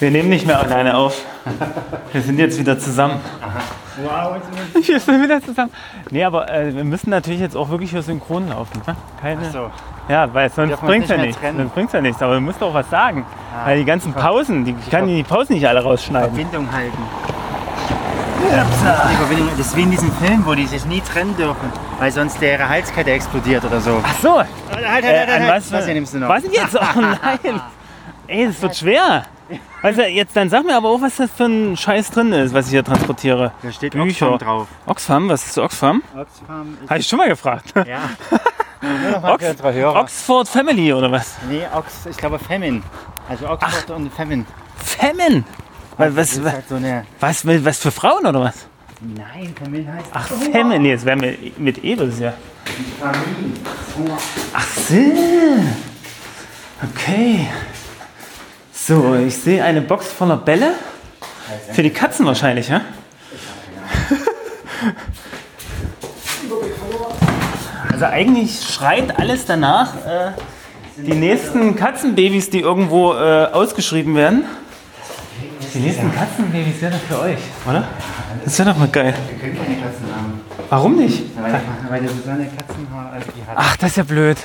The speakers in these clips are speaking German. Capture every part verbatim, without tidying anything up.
Wir nehmen nicht mehr alleine auf. Wir sind jetzt wieder zusammen. Wow, wir sind wieder zusammen. Nee, aber äh, wir müssen natürlich jetzt auch wirklich für Synchron laufen. Ne? Keine, ach so. Ja, weil sonst bringt es ja nichts. Sonst bringt's ja nichts. Aber du musst auch was sagen. Ah, weil die ganzen Pausen, die ich kann die Pausen nicht alle rausschneiden. Verbindung halten. Die Verbindung, das ist wie in diesem Film, wo die sich nie trennen dürfen, weil sonst deren Halskette explodiert oder so. Ach so. Halt, halt, halt, äh, halt. Was, was hier nimmst du noch? Was denn jetzt? Oh nein. Ey, das wird schwer. Weißt du, jetzt dann sag mir aber auch, was das für ein Scheiß drin ist, was ich hier transportiere. Da steht Bücher. Oxfam drauf. Oxfam? Was ist Oxfam? Oxfam ist... Habe ich schon mal gefragt. Ja. Ox Oxford Family oder was? Nee, Ox, ich glaube Femin. Also Oxford Ach. und Femin. Femin? Was, was, was, halt so was, was für Frauen oder was? Nein, Femin heißt... Ach, Femin. Nee, das wäre mit, mit E, das ist ja... Ach so. Okay. So, ich sehe eine Box voller Bälle. Für die Katzen wahrscheinlich, ja? Also eigentlich schreit alles danach, äh, die nächsten Katzenbabys, die irgendwo äh, ausgeschrieben werden. Die nächsten Katzenbabys wäre doch für euch, oder? Das wäre doch mal geil. Wir können keine Katzen haben. Warum nicht? Weil die Susanne Katzenhaar irgendwie hat. Ach, das ist ja blöd.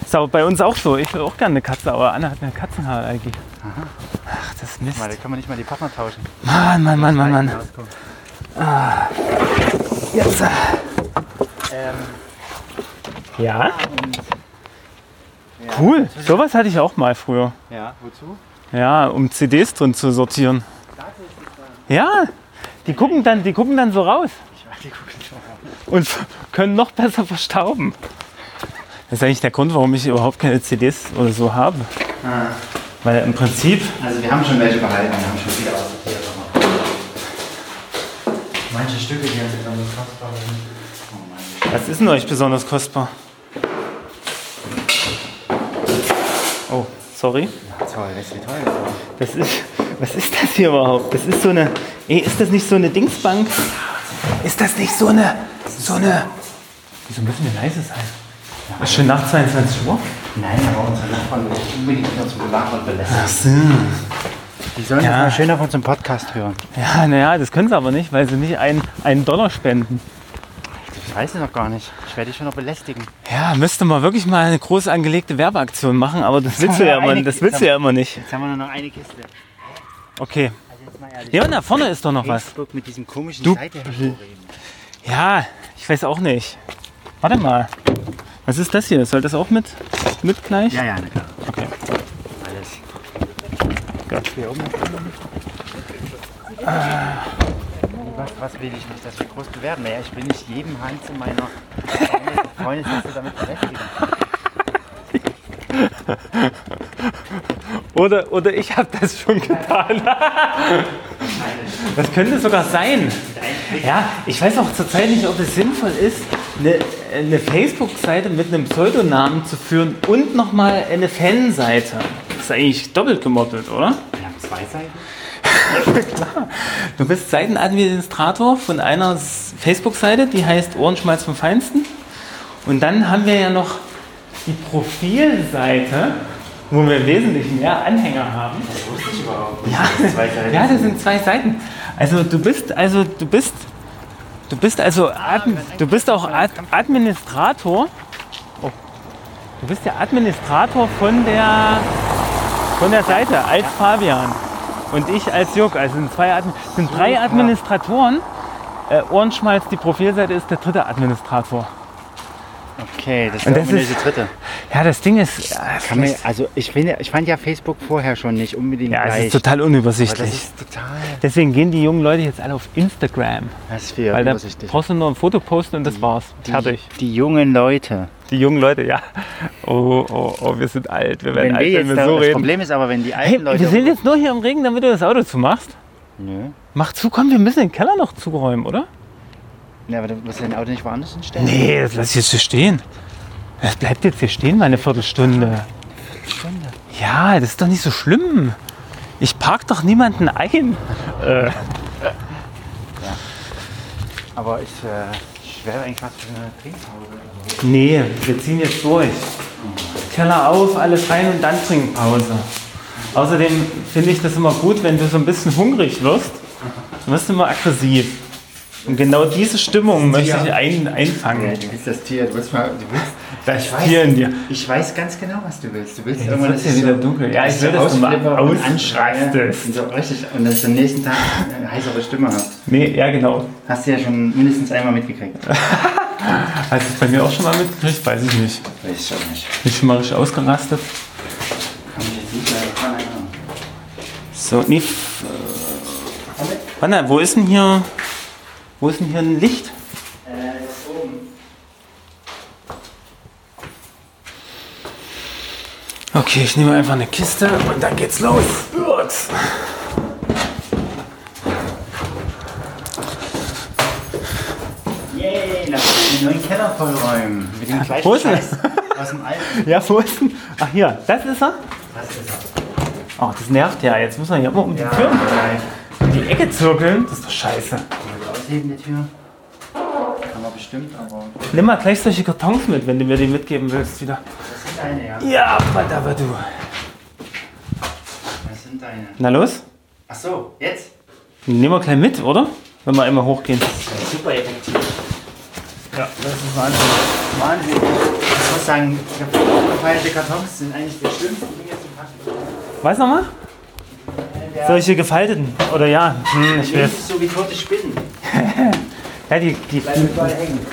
Das ist aber bei uns auch so. Ich will auch gerne eine Katze, aber Anna hat eine Katzenhaarallergie. Ach, das ist Mist. Da können wir nicht mal die Partner tauschen. Mann, Mann, Mann, Mann, Mann. Ah. Jetzt. Ähm. Ja? Und, ja. Cool. Sowas hatte ich auch mal früher. Ja, wozu? Ja, um C Ds drin zu sortieren. Ja, die gucken dann, die gucken dann so raus. Ich weiß, die gucken schon raus. Und können noch besser verstauben. Das ist eigentlich der Grund, warum ich überhaupt keine C Ds oder so habe. Ah. Weil im Prinzip... Also wir haben schon welche behalten, wir haben schon viele aussortiert. Manche Stücke, die sind besonders kostbar. Oh, was ist denn euch besonders kostbar? Oh, sorry. Na toll, das ist toll. Das ist, was ist das hier überhaupt? Das ist so eine... Ey, ist das nicht so eine Dingsbank? Ist das nicht so eine... So eine... Wieso müssen wir leise sein? Ja, ist schon nach zweiundzwanzig Uhr? Nein, aber unsere Nachbarn unbedingt noch zum Gelabern belästigt. Ach so. Die sollen ja. das mal schön auf unseren Podcast hören. Ja, naja, das können sie aber nicht, weil sie nicht einen, einen Dollar spenden. Ich weiß es noch gar nicht. Ich werde dich schon noch belästigen. Ja, müsste man wirklich mal eine groß angelegte Werbeaktion machen, aber das willst du ja immer, das willst du ja immer nicht. Jetzt haben wir nur noch eine Kiste. Okay. Also jetzt mal ehrlich, ja, und da vorne ist doch noch was. Mit diesem komischen du Seite ja, ich weiß auch nicht. Warte mal. Was ist das hier? Soll das auch mit, mit gleich? Ja, ja, na klar. Okay. Alles. Gott. Ah. Was, was will ich nicht, dass wir groß bewerben? Ja, ich will nicht jedem Hand zu meiner Freundesliste damit belästigen. oder, oder ich habe das schon getan. Das könnte sogar sein. Ja, ich weiß auch zurzeit nicht, ob es sinnvoll ist, eine, eine Facebook-Seite mit einem Pseudonamen zu führen und nochmal eine Fanseite. Das ist eigentlich doppelt gemoppelt, oder? Wir haben zwei Seiten. Klar. Du bist Seitenadministrator von einer Facebook-Seite, die heißt Ohrenschmalz vom Feinsten. Und dann haben wir ja noch die Profilseite, wo wir wesentlich mehr Anhänger haben. Das wusste ich überhaupt nicht. Ja, das sind zwei Seiten. Ja, das sind zwei Seiten. Also du bist, also du bist, du bist also, Admi- du bist auch Ad- Administrator. Oh. Du bist der Administrator von der, von der Seite als Fabian und ich als Jörg. Also sind zwei, Admi- sind drei Administratoren. Äh, Ohrenschmalz, die Profilseite ist der dritte Administrator. Okay, das ist die dritte. Ja, das Ding ist... Ja, kann man, also ich, finde, ich fand ja Facebook vorher schon nicht unbedingt ja, gleich. Ja, es ist total unübersichtlich. Das ist total... Deswegen gehen die jungen Leute jetzt alle auf Instagram. Das ist viel weil unübersichtlich. Da brauchst du nur ein Foto posten und das die, war's. Fertig. Die, die jungen Leute. Die jungen Leute, ja. Oh, oh, oh, wir sind alt. Wir werden wenn alt, wir wenn wir so da, reden. Das Problem ist aber, wenn die alten hey, Leute... Wir sind jetzt nur hier im Regen, damit du das Auto zumachst. Nö. Ja. Mach zu, komm, wir müssen den Keller noch zuräumen, oder? Ja, aber du musst dein Auto nicht woanders hinstellen. Nee, das lass ich jetzt hier stehen. Das bleibt jetzt hier stehen, meine Viertelstunde. Eine Viertelstunde? Ja, das ist doch nicht so schlimm. Ich park doch niemanden ein. äh. ja. Aber ich, äh, ich werde eigentlich was für eine Trinkpause. Nee, wir ziehen jetzt durch. Keller auf, alles rein und dann Trinkpause. Außerdem finde ich das immer gut, wenn du so ein bisschen hungrig wirst, dann wirst du immer aggressiv. Und genau diese Stimmung möchte ich ein, einfangen. Ja, du bist das Tier, du willst mal, du willst, das ich, Tier weiß, in dir. Ich weiß ganz genau, was du willst. Du willst ja, irgendwann, dass es wieder so, dunkel. Ja, ich will, dass du mal ausschreitest. So richtig, und dass du am nächsten Tag eine heißere Stimme hast. Nee, ja genau. Hast du ja schon mindestens einmal mitgekriegt. Hast du es bei mir auch schon mal mitgekriegt? Weiß ich nicht. Weiß ich auch nicht. Bin ich schon mal richtig ausgerastet? Kann ich jetzt nicht leider. So, nee. Wanda, wo ist denn hier... Wo ist denn hier ein Licht? Äh, das ist oben. Okay, ich nehme einfach eine Kiste und dann geht's los. Ups. Yay, lass uns den neuen Keller vollräumen. Mit dem gleichen Scheiß aus dem alten. Ja, wo ist denn? Ach hier, das ist er? Das ist er. Ach, das nervt ja. Jetzt muss man ja immer um die ja, Tür um die Ecke zirkeln. Das ist doch scheiße. Neben der Tür. Kann man bestimmt, aber... Nimm mal gleich solche Kartons mit, wenn du mir die mitgeben willst wieder. Das sind deine, ja. Ja, Mann, aber du. Das sind deine. Na los? Ach so, jetzt? Nehmen wir gleich mit, oder? Wenn wir immer hochgehen. Das ist super effektiv. Ja, das ist Wahnsinn. Wahnsinn. Ich muss sagen, gefeierte Kartons sind eigentlich die schlimmsten Dinge zu packen. Weißt du nochmal? Ja. Solche gefalteten, oder ja, hm, ich weiß. So wie tote Spinnen. Ja, die, die bleiben überall hängen.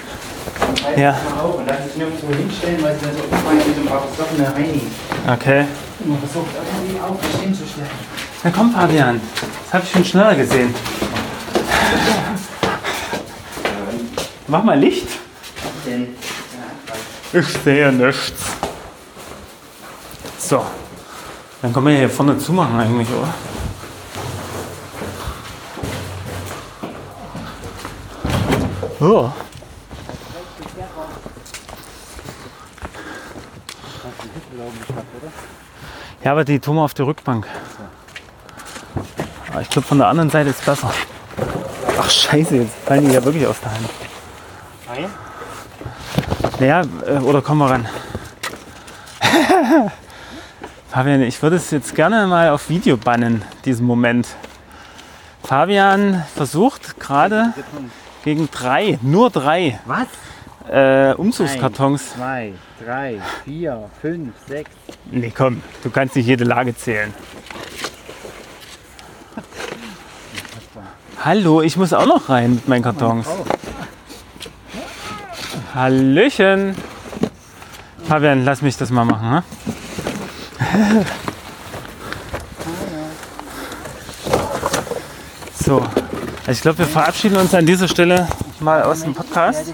Das ja. Auch. Und lass es nirgendwo hinstellen, weil es dann so aufgefallen mit dem Stoffen da reinigen. Okay. Und man versucht irgendwie auf den Stehen zu stellen. Na komm, Fabian, das habe ich schon schneller gesehen. Mach mal Licht. Denn, ja, ich sehe nichts. So. Dann können wir hier vorne zumachen eigentlich, oder? Oh. Ja, aber die tun wir auf die Rückbank. Ich glaube, von der anderen Seite ist besser. Ach scheiße, jetzt fallen die ja wirklich aus der Hand. Nein? Naja, oder kommen wir ran. Fabian, ich würde es jetzt gerne mal auf Video bannen, diesen Moment. Fabian versucht gerade... Gegen drei, nur drei. Was? Äh, Umzugskartons. Eins, zwei, drei, vier, fünf, sechs. Nee, komm, du kannst nicht jede Lage zählen. Hallo, ich muss auch noch rein mit meinen Kartons. Hallöchen. Fabian, lass mich das mal machen, ne? So. Ich glaube, wir verabschieden uns an dieser Stelle mal aus dem Podcast.